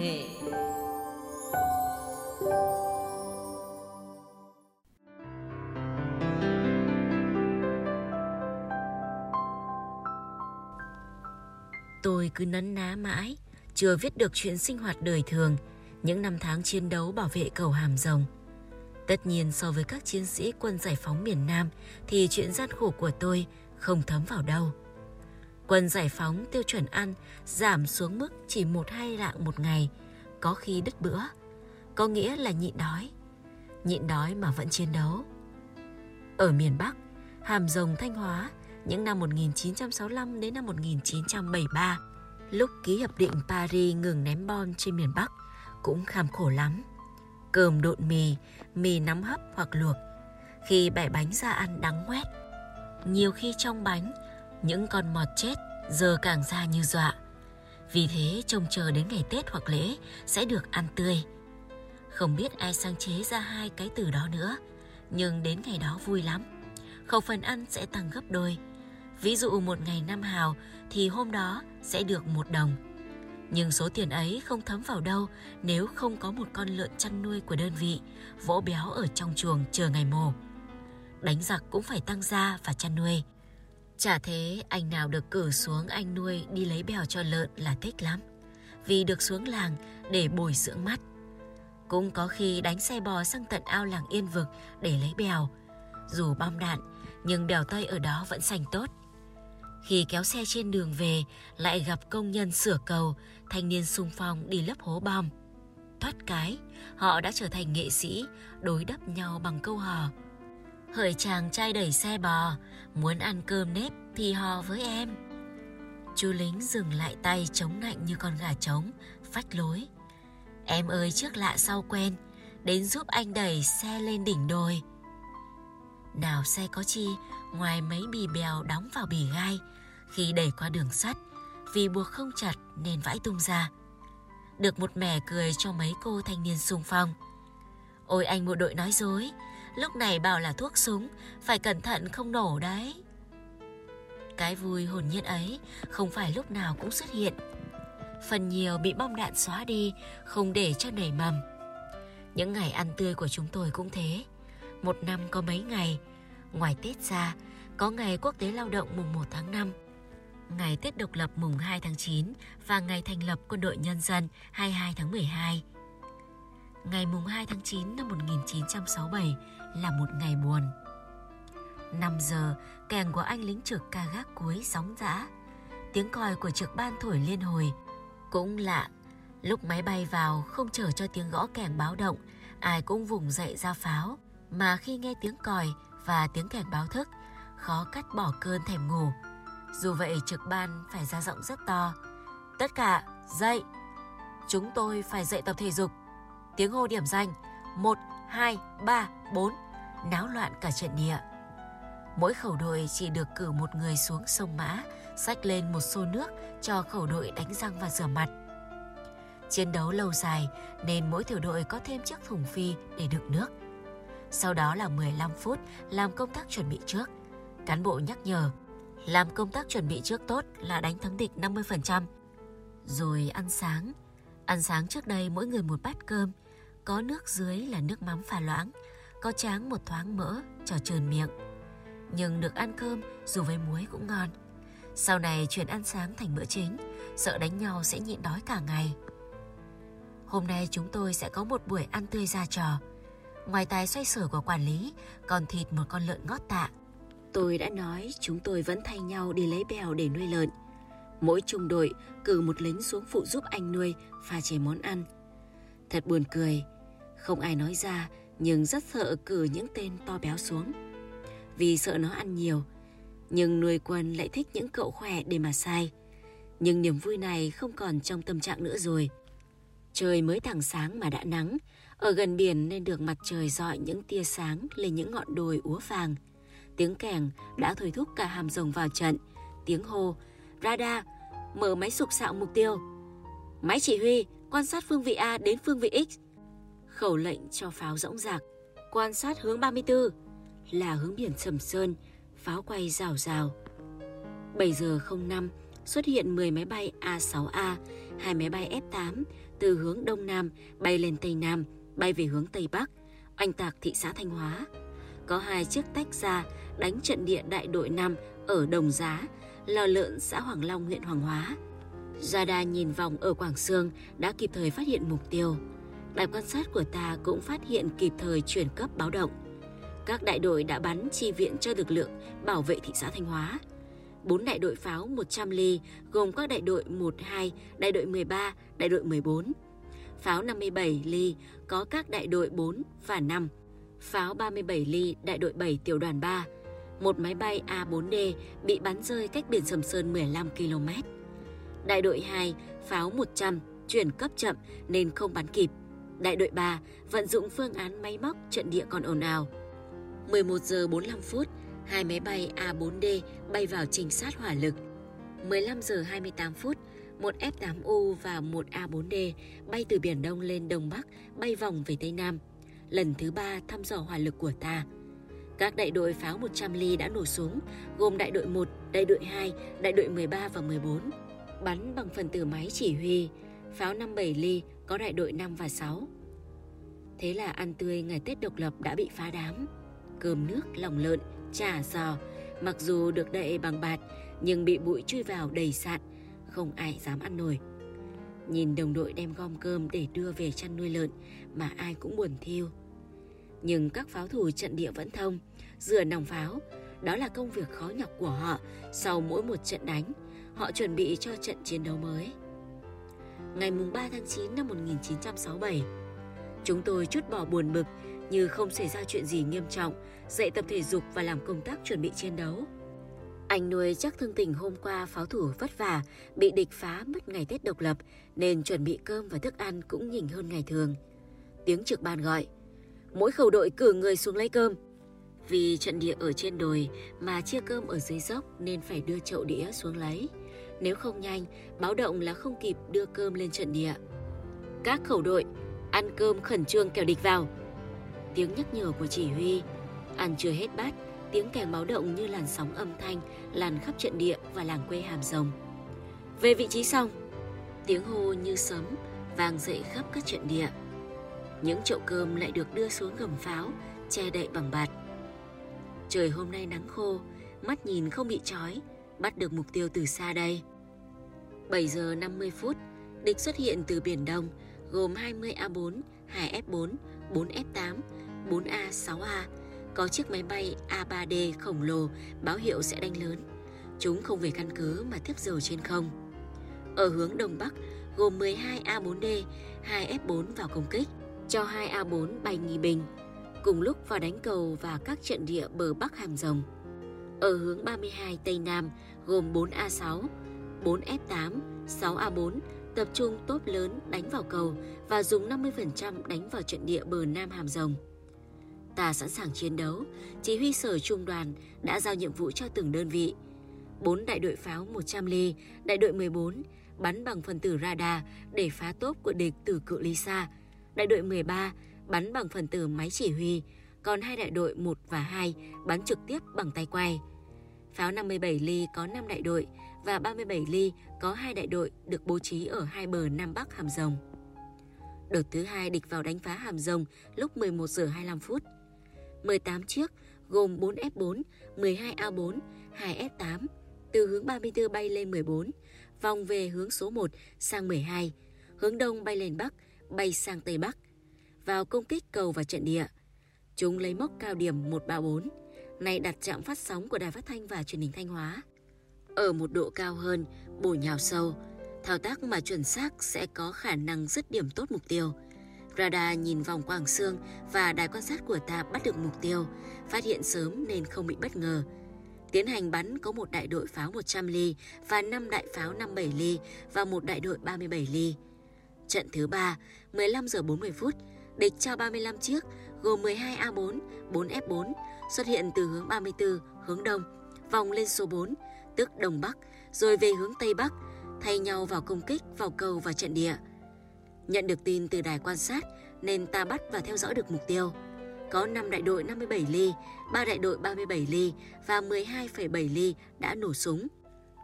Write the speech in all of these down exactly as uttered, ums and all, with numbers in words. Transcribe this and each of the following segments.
nghệ. Tôi cứ nấn ná mãi, chưa viết được chuyện sinh hoạt đời thường, những năm tháng chiến đấu bảo vệ cầu Hàm Rồng. Tất nhiên so với các chiến sĩ quân giải phóng miền Nam thì chuyện gian khổ của tôi không thấm vào đâu. Quân giải phóng tiêu chuẩn ăn giảm xuống mức chỉ một hai lạng một ngày, có khi đứt bữa, có nghĩa là nhịn đói. Nhịn đói mà vẫn chiến đấu. Ở miền Bắc, Hàm Rồng Thanh Hóa, những năm một nghìn chín trăm sáu mươi lăm đến năm một nghìn chín trăm bảy mươi ba, lúc ký hiệp định Paris ngừng ném bom trên miền Bắc cũng kham khổ lắm. Cơm độn mì, mì nắm hấp hoặc luộc, khi bẻ bánh ra ăn đắng ngoét. Nhiều khi trong bánh, những con mọt chết giờ càng ra như dọa. Vì thế trông chờ đến ngày Tết hoặc lễ sẽ được ăn tươi. Không biết ai sáng chế ra hai cái từ đó nữa, nhưng đến ngày đó vui lắm. Khẩu phần ăn sẽ tăng gấp đôi. Ví dụ một ngày năm hào thì hôm đó sẽ được một đồng. Nhưng số tiền ấy không thấm vào đâu nếu không có một con lợn chăn nuôi của đơn vị vỗ béo ở trong chuồng chờ ngày mổ. Đánh giặc cũng phải tăng gia và chăn nuôi. Chả thế anh nào được cử xuống anh nuôi đi lấy bèo cho lợn là thích lắm, vì được xuống làng để bồi dưỡng mắt. Cũng có khi đánh xe bò sang tận ao làng Yên Vực để lấy bèo. Dù bom đạn, nhưng bèo tây ở đó vẫn xanh tốt. Khi kéo xe trên đường về, lại gặp công nhân sửa cầu, thanh niên xung phong đi lấp hố bom. Thoát cái, họ đã trở thành nghệ sĩ, đối đáp nhau bằng câu hò. Hỡi chàng trai đẩy xe bò, muốn ăn cơm nếp thì hò với em. Chú lính dừng lại tay chống nạnh như con gà trống, phách lối. Em ơi trước lạ sau quen, đến giúp anh đẩy xe lên đỉnh đồi. Nào xe có chi, ngoài mấy bì bèo đóng vào bì gai, khi đẩy qua đường sắt, vì buộc không chặt nên vãi tung ra. Được một mẻ cười cho mấy cô thanh niên xung phong. Ôi anh bộ đội nói dối, lúc này bảo là thuốc súng, phải cẩn thận không nổ đấy. Cái vui hồn nhiên ấy không phải lúc nào cũng xuất hiện. Phần nhiều bị bom đạn xóa đi, không để cho nảy mầm. Những ngày ăn tươi của chúng tôi cũng thế. Một năm có mấy ngày, ngoài Tết ra, có ngày Quốc tế Lao động mùng một tháng năm, ngày Tết Độc lập mùng hai tháng chín và ngày thành lập Quân đội Nhân dân hai mươi hai tháng mười hai. Ngày mùng hai tháng chín năm một nghìn chín trăm sáu mươi bảy là một ngày buồn. năm giờ, kèn của anh lính trực ca gác cuối sóng giã. Tiếng còi của trực ban thổi liên hồi. Cũng lạ, lúc máy bay vào không chờ cho tiếng gõ kèn báo động, ai cũng vùng dậy ra pháo. Mà khi nghe tiếng còi và tiếng kèn báo thức, khó cắt bỏ cơn thèm ngủ. Dù vậy trực ban phải ra giọng rất to. Tất cả dậy. Chúng tôi phải dậy tập thể dục. Tiếng hô điểm danh một, hai, ba, bốn náo loạn cả trận địa. Mỗi khẩu đội chỉ được cử một người xuống sông Mã, xách lên một xô nước cho khẩu đội đánh răng và rửa mặt. Chiến đấu lâu dài nên mỗi tiểu đội có thêm chiếc thùng phi để đựng nước. Sau đó là mười lăm phút làm công tác chuẩn bị trước. Cán bộ nhắc nhở, làm công tác chuẩn bị trước tốt là đánh thắng địch năm mươi phần trăm. Rồi ăn sáng. Ăn sáng trước đây mỗi người một bát cơm. Có nước dưới là nước mắm pha loãng, có tráng một thoáng mỡ cho trơn miệng. Nhưng được ăn cơm dù với muối cũng ngon. Sau này chuyển ăn sáng thành bữa chính, sợ đánh nhau sẽ nhịn đói cả ngày. Hôm nay chúng tôi sẽ có một buổi ăn tươi ra trò. Ngoài tài xoay sở của quản lý, còn thịt một con lợn ngót tạ. Tôi đã nói chúng tôi vẫn thay nhau đi lấy bèo để nuôi lợn. Mỗi trung đội cử một lính xuống phụ giúp anh nuôi pha chế món ăn. Thật buồn cười, không ai nói ra nhưng rất sợ cử những tên to béo xuống. Vì sợ nó ăn nhiều, nhưng nuôi quân lại thích những cậu khỏe để mà sai. Nhưng niềm vui này không còn trong tâm trạng nữa rồi. Trời mới thẳng sáng mà đã nắng. Ở gần biển nên được mặt trời rọi những tia sáng lên những ngọn đồi úa vàng. Tiếng kèn đã thôi thúc cả Hàm Rồng vào trận. Tiếng hô, radar, mở máy sục sạo mục tiêu. Máy chỉ huy, quan sát phương vị A đến phương vị X. Khẩu lệnh cho pháo rõng rạc. Quan sát hướng ba mươi tư, là hướng biển Sầm Sơn, pháo quay rào rào. bảy giờ không năm, xuất hiện mười máy bay A sáu A, hai máy bay ép tám từ hướng Đông Nam bay lên Tây Nam, bay về hướng Tây Bắc, oanh tạc thị xã Thanh Hóa. Có hai chiếc tách ra đánh trận địa đại đội năm ở Đồng Giá, Lò Lợn, xã Hoàng Long, huyện Hoàng Hóa. Radar nhìn vòng ở Quảng Xương đã kịp thời phát hiện mục tiêu. Đài quan sát của ta cũng phát hiện kịp thời chuyển cấp báo động. Các đại đội đã bắn chi viện cho lực lượng bảo vệ thị xã Thanh Hóa. Bốn đại đội pháo một trăm ly gồm các đại đội một hai, đại đội mười ba, đại đội mười bốn. Pháo năm mươi bảy ly có các đại đội bốn và năm. Pháo ba mươi bảy ly đại đội bảy tiểu đoàn ba. Một máy bay A bốn D bị bắn rơi cách biển Sầm Sơn mười lăm ki lô mét. Đại đội hai, pháo một trăm, chuyển cấp chậm nên không bắn kịp. Đại đội ba, vận dụng phương án máy móc trận địa còn ồn ào. mười một giờ bốn mươi lăm phút, hai máy bay A bốn D bay vào trinh sát hỏa lực. mười lăm giờ hai mươi tám phút, một ép tám u và một A bốn D bay từ Biển Đông lên Đông Bắc, bay vòng về Tây Nam. Lần thứ ba thăm dò hỏa lực của ta. Các đại đội pháo một trăm ly đã nổ súng, gồm đại đội một, đại đội hai, đại đội mười ba và mười bốn. Bắn bằng phần tử máy chỉ huy, pháo năm mươi bảy ly có đại đội năm và sáu. Thế là ăn tươi ngày Tết độc lập đã bị phá đám. Cơm nước, lòng lợn, chả giò, mặc dù được đậy bằng bạt, nhưng bị bụi chui vào đầy sạn, không ai dám ăn nổi. Nhìn đồng đội đem gom cơm để đưa về chăn nuôi lợn mà ai cũng buồn thiêu. Nhưng các pháo thủ trận địa vẫn thông, rửa nòng pháo. Đó là công việc khó nhọc của họ. Sau mỗi một trận đánh, họ chuẩn bị cho trận chiến đấu mới. Ngày ba tháng chín năm một nghìn chín trăm sáu mươi bảy, chúng tôi trút bỏ buồn bực như không xảy ra chuyện gì nghiêm trọng, dậy tập thể dục và làm công tác chuẩn bị chiến đấu. Anh nuôi chắc thương tình hôm qua pháo thủ vất vả, bị địch phá mất ngày Tết độc lập, nên chuẩn bị cơm và thức ăn cũng nhỉnh hơn ngày thường. Tiếng trực ban gọi, mỗi khẩu đội cử người xuống lấy cơm. Vì trận địa ở trên đồi mà chia cơm ở dưới dốc nên phải đưa chậu đĩa xuống lấy. Nếu không nhanh, báo động là không kịp đưa cơm lên trận địa. Các khẩu đội, ăn cơm khẩn trương kẻo địch vào. Tiếng nhắc nhở của chỉ huy. Ăn chưa hết bát, tiếng kèn báo động như làn sóng âm thanh lan khắp trận địa và làng quê Hàm Rồng. Về vị trí xong, tiếng hô như sấm vang dậy khắp các trận địa. Những chậu cơm lại được đưa xuống gầm pháo, che đậy bằng bạt. Trời hôm nay nắng khô, mắt nhìn không bị chói, bắt được mục tiêu từ xa đây. bảy giờ năm mươi phút, địch xuất hiện từ Biển Đông, gồm hai mươi A bốn, hai F bốn, bốn F tám, bốn A sáu A. Có chiếc máy bay A ba D khổng lồ báo hiệu sẽ đánh lớn. Chúng không về căn cứ mà tiếp dầu trên không. Ở hướng Đông Bắc, gồm mười hai A bốn D, hai F bốn vào công kích, cho hai A bốn bay nghi binh. Cùng lúc vào đánh cầu và các trận địa bờ Bắc Hàm Rồng. Ở hướng ba mươi hai Tây Nam, gồm bốn A sáu, bốn F tám, sáu A bốn tập trung tốp lớn đánh vào cầu và dùng năm mươi phần trăm đánh vào trận địa bờ Nam Hàm Rồng. Ta sẵn sàng chiến đấu, chỉ huy sở trung đoàn đã giao nhiệm vụ cho từng đơn vị. Bốn đại đội pháo một trăm ly, đại đội mười bốn bắn bằng phần tử radar để phá tốp của địch từ cự ly xa. Đại đội mười ba bắn bằng phần tử máy chỉ huy, còn hai đại đội một và hai bắn trực tiếp bằng tay quay. Pháo năm mươi bảy ly có năm đại đội và ba mươi bảy ly có hai đại đội được bố trí ở hai bờ Nam Bắc Hàm Rồng. Đợt thứ hai địch vào đánh phá Hàm Rồng lúc mười một giờ hai mươi lăm phút. mười tám chiếc gồm bốn F bốn, mười hai A bốn, hai F tám từ hướng ba mươi tư bay lên mười bốn, vòng về hướng số một sang mười hai, hướng đông bay lên Bắc, bay sang Tây Bắc, vào công kích cầu và trận địa. Chúng lấy mốc cao điểm một ba bốn, nay đặt trạm phát sóng của Đài Phát thanh và Truyền hình Thanh Hóa. Ở một độ cao hơn, bổ nhào sâu, thao tác mà chuẩn xác sẽ có khả năng dứt điểm tốt mục tiêu. Radar nhìn vòng Quảng Xương và đài quan sát của ta bắt được mục tiêu, phát hiện sớm nên không bị bất ngờ. Tiến hành bắn có một đại đội pháo một trăm ly và năm đại pháo năm mươi bảy ly và một đại đội ba mươi bảy ly. Trận thứ ba, mười lăm giờ bốn mươi phút, địch trao ba mươi lăm chiếc, gồm mười hai A bốn, bốn F bốn, xuất hiện từ hướng ba mươi tư, hướng Đông, vòng lên số bốn, tức Đông Bắc, rồi về hướng Tây Bắc, thay nhau vào công kích, vào cầu và trận địa. Nhận được tin từ đài quan sát, nên ta bắt và theo dõi được mục tiêu. Có năm đại đội năm mươi bảy ly, ba đại đội ba mươi bảy ly và mười hai phẩy bảy ly đã nổ súng.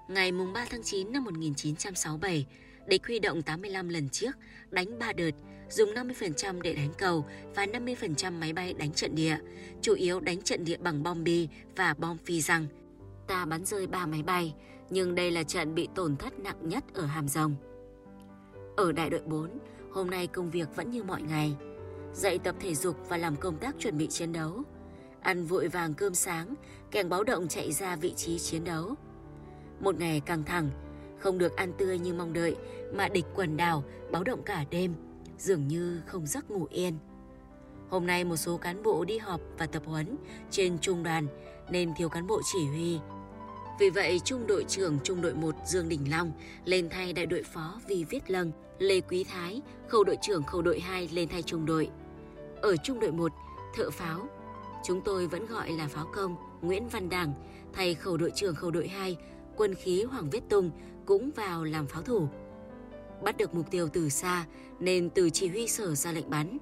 Ngày ba tháng chín năm một nghìn chín trăm sáu mươi bảy, Địch huy động tám mươi lăm lần chiếc, đánh ba đợt, dùng năm mươi phần trăm để đánh cầu và năm mươi phần trăm máy bay đánh trận địa, chủ yếu đánh trận địa bằng bom bi và bom phi răng. Ta bắn rơi ba máy bay, nhưng đây là trận bị tổn thất nặng nhất ở Hàm Rồng. Ở đại đội bốn, hôm nay công việc vẫn như mọi ngày, dạy tập thể dục và làm công tác chuẩn bị chiến đấu. Ăn vội vàng cơm sáng, kèn báo động chạy ra vị trí chiến đấu. Một ngày căng thẳng, không được ăn tươi như mong đợi mà địch quần đảo, báo động cả đêm, dường như không giấc ngủ yên. Hôm nay một số cán bộ đi họp và tập huấn trên trung đoàn nên thiếu cán bộ chỉ huy. Vì vậy, trung đội trưởng trung đội một Dương Đình Long lên thay đại đội phó Vy Viết Lần, Lê Quý Thái, khẩu đội trưởng khẩu đội hai lên thay trung đội. Ở trung đội một, thợ pháo, chúng tôi vẫn gọi là pháo công, Nguyễn Văn Đảng thay khẩu đội trưởng khẩu đội hai, quân khí Hoàng Viết Tùng cũng vào làm pháo thủ. Bắt được mục tiêu từ xa nên từ chỉ huy sở ra lệnh bắn.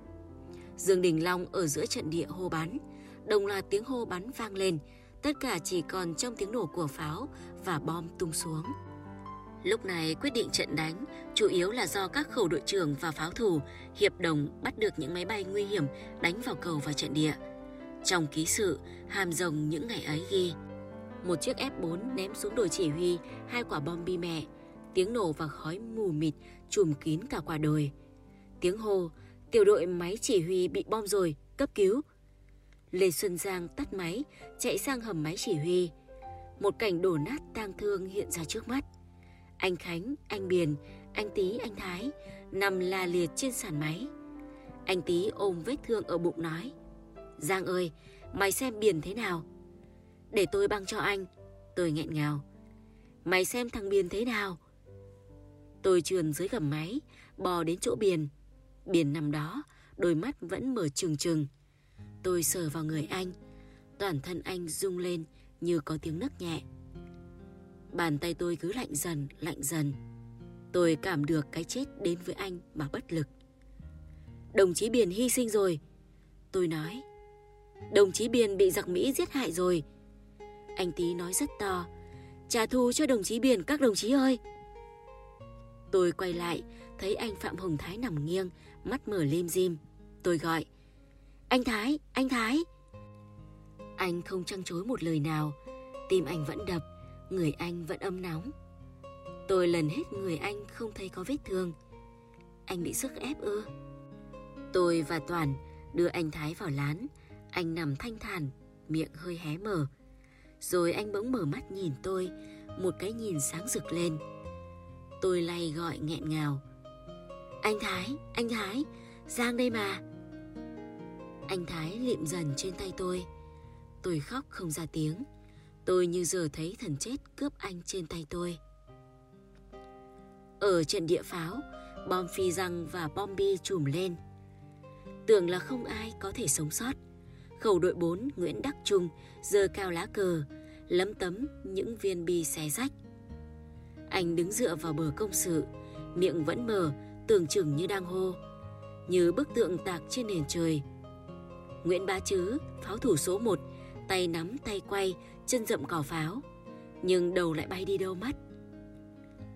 Dương Đình Long ở giữa trận địa hô bắn, đồng loạt tiếng hô bắn vang lên, tất cả chỉ còn trong tiếng nổ của pháo và bom tung xuống. Lúc này quyết định trận đánh chủ yếu là do các khẩu đội trưởng và pháo thủ hiệp đồng bắt được những máy bay nguy hiểm đánh vào cầu và trận địa. Trong ký sự Hàm Rồng những ngày ấy ghi: một chiếc ép bốn ném xuống đồi chỉ huy hai quả bom bi mẹ, tiếng nổ và khói mù mịt trùm kín cả quả đồi. Tiếng hô: tiểu đội máy chỉ huy bị bom rồi, cấp cứu. Lê Xuân Giang tắt máy, chạy sang hầm máy chỉ huy. Một cảnh đổ nát tang thương hiện ra trước mắt. Anh Khánh, anh Biển, anh Tý, anh Thái nằm la liệt trên sàn máy. Anh Tý ôm vết thương ở bụng nói: Giang ơi, mày xem Biển thế nào? Để tôi băng cho anh. Tôi nghẹn ngào: mày xem thằng Biển thế nào? Tôi trườn dưới gầm máy, bò đến chỗ Biển. Biển nằm đó, đôi mắt vẫn mở trừng trừng. Tôi sờ vào người anh, toàn thân anh rung lên như có tiếng nấc nhẹ. Bàn tay tôi cứ lạnh dần, lạnh dần. Tôi cảm được cái chết đến với anh mà bất lực. Đồng chí Biển hy sinh rồi, tôi nói. Đồng chí Biển bị giặc Mỹ giết hại rồi, anh Tý nói rất to. Trả thù cho đồng chí Biển các đồng chí ơi. Tôi quay lại, thấy anh Phạm Hồng Thái nằm nghiêng, mắt mở lim dim. Tôi gọi: Anh Thái, anh Thái. Anh không chăng chối một lời nào. Tim anh vẫn đập, người anh vẫn ấm nóng. Tôi lần hết người anh không thấy có vết thương. Anh bị sức ép ư? Tôi và Toàn đưa anh Thái vào lán. Anh nằm thanh thản, miệng hơi hé mở. Rồi anh bỗng mở mắt nhìn tôi, một cái nhìn sáng rực lên. Tôi lay gọi nghẹn ngào: Anh Thái, anh Thái, Giang đây mà. Anh Thái lịm dần trên tay tôi. Tôi khóc không ra tiếng. Tôi như giờ thấy thần chết cướp anh trên tay tôi. Ở trận địa pháo, bom phi răng và bom bi trùm lên. Tưởng là không ai có thể sống sót. Khẩu đội bốn Nguyễn Đắc Trung giơ cao lá cờ, lấm tấm những viên bi xé rách. Anh đứng dựa vào bờ công sự, miệng vẫn mở, tưởng chừng như đang hô, như bức tượng tạc trên nền trời. Nguyễn Bá Chữ, pháo thủ số một, tay nắm tay quay, chân dậm cò pháo, nhưng đầu lại bay đi đâu mất.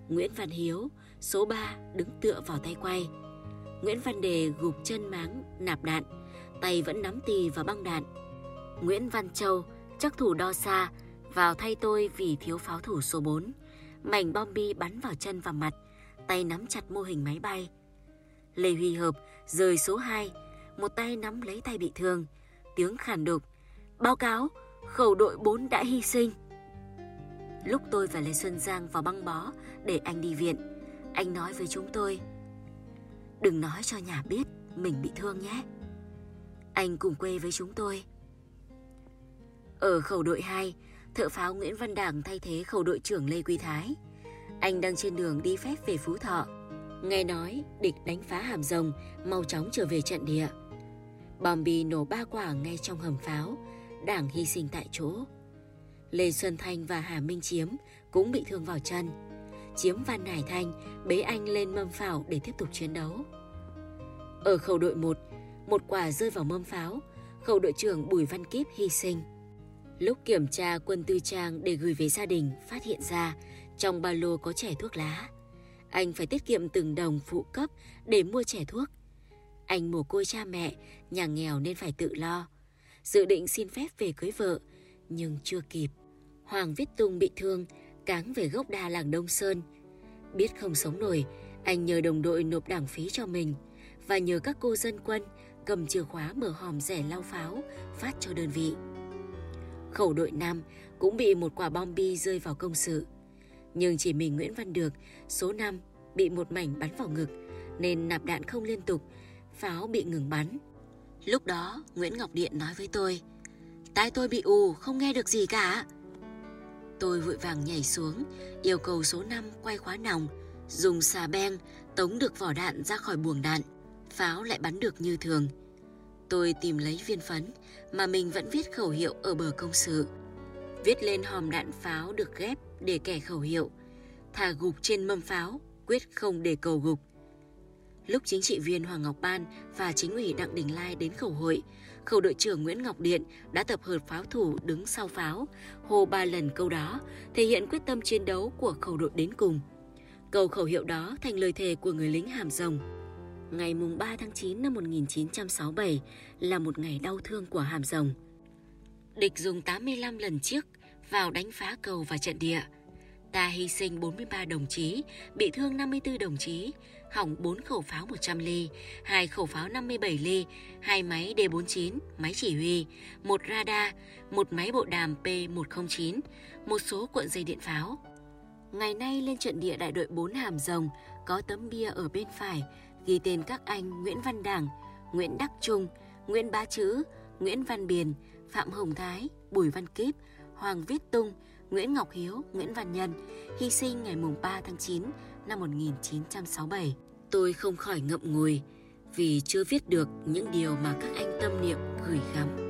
Nguyễn Văn Hiếu, số ba, đứng tựa vào tay quay. Nguyễn Văn Đề gục chân máng nạp đạn, tay vẫn nắm tì vào băng đạn. Nguyễn Văn Châu, chắc thủ đo xa, vào thay tôi vì thiếu pháo thủ số bốn. Mảnh bom bi bắn vào chân và mặt, tay nắm chặt mô hình máy bay. Lê Huy Hợp rời số hai, một tay nắm lấy tay bị thương, tiếng khàn đục: Báo cáo, khẩu đội bốn đã hy sinh. Lúc tôi và Lê Xuân Giang vào băng bó để anh đi viện, anh nói với chúng tôi: Đừng nói cho nhà biết mình bị thương nhé. Anh cùng quê với chúng tôi. Ở khẩu đội hai, thợ pháo Nguyễn Văn Đảng thay thế khẩu đội trưởng Lê Quý Thái. Anh đang trên đường đi phép về Phú Thọ. Nghe nói địch đánh phá Hàm Rồng, mau chóng trở về trận địa. Bom bi nổ ba quả ngay trong hầm pháo, Đảng hy sinh tại chỗ. Lê Xuân Thanh và Hà Minh Chiếm cũng bị thương vào chân. Chiếm van nài Thanh bế anh lên mâm pháo để tiếp tục chiến đấu. Ở khẩu đội một, một quả rơi vào mâm pháo, khẩu đội trưởng Bùi Văn Kíp hy sinh. Lúc kiểm tra quân tư trang để gửi về gia đình, phát hiện ra trong ba lô có chẻ thuốc lá. Anh phải tiết kiệm từng đồng phụ cấp để mua chẻ thuốc. Anh mồ côi cha mẹ, nhà nghèo nên phải tự lo. Dự định xin phép về cưới vợ, nhưng chưa kịp. Hoàng Viết Tùng bị thương, cáng về gốc đa làng Đông Sơn. Biết không sống nổi, anh nhờ đồng đội nộp đảng phí cho mình và nhờ các cô dân quân cầm chìa khóa mở hòm rẻ lau pháo phát cho đơn vị. Khẩu đội năm cũng bị một quả bom bi rơi vào công sự. Nhưng chỉ mình Nguyễn Văn Được, số năm, bị một mảnh bắn vào ngực nên nạp đạn không liên tục, pháo bị ngừng bắn. Lúc đó Nguyễn Ngọc Điện nói với tôi: "Tai tôi bị ù, không nghe được gì cả." Tôi vội vàng nhảy xuống, yêu cầu số năm quay khóa nòng, dùng xà beng tống được vỏ đạn ra khỏi buồng đạn. Pháo lại bắn được như thường. Tôi tìm lấy viên phấn mà mình vẫn viết khẩu hiệu ở bờ công sự, viết lên hòm đạn pháo được ghép để kẻ khẩu hiệu: "Thà gục trên mâm pháo, quyết không để cầu gục." Lúc chính trị viên Hoàng Ngọc Ban và chính ủy Đặng Đình Lai đến khẩu hội, khẩu đội trưởng Nguyễn Ngọc Điện đã tập hợp pháo thủ đứng sau pháo, hô ba lần câu đó, thể hiện quyết tâm chiến đấu của khẩu đội đến cùng. Câu khẩu hiệu đó thành lời thề của người lính Hàm Rồng. Ngày ba tháng chín năm một nghìn chín trăm sáu mươi bảy là một ngày đau thương của Hàm Rồng. Địch dùng tám mươi lăm lần chiếc vào đánh phá cầu và trận địa. Ta hy sinh bốn mươi ba đồng chí, bị thương năm mươi tư đồng chí, hỏng bốn khẩu pháo một trăm ly, hai khẩu pháo năm mươi bảy ly, hai máy D bốn mươi chín, máy chỉ huy, một radar, một máy bộ đàm P một không chín, một số cuộn dây điện pháo. Ngày nay lên trận địa đại đội bốn Hàm Rồng có tấm bia ở bên phải ghi tên các anh Nguyễn Văn Đảng, Nguyễn Đắc Trung, Nguyễn Bá Chữ, Nguyễn Văn Điền, Phạm Hồng Thái, Bùi Văn Kíp, Hoàng Viết Tùng, Nguyễn Ngọc Hiếu, Nguyễn Văn Nhân, hy sinh ngày ba tháng chín năm một nghìn chín trăm sáu mươi bảy. Tôi không khỏi ngậm ngùi vì chưa viết được những điều mà các anh tâm niệm gửi gắm.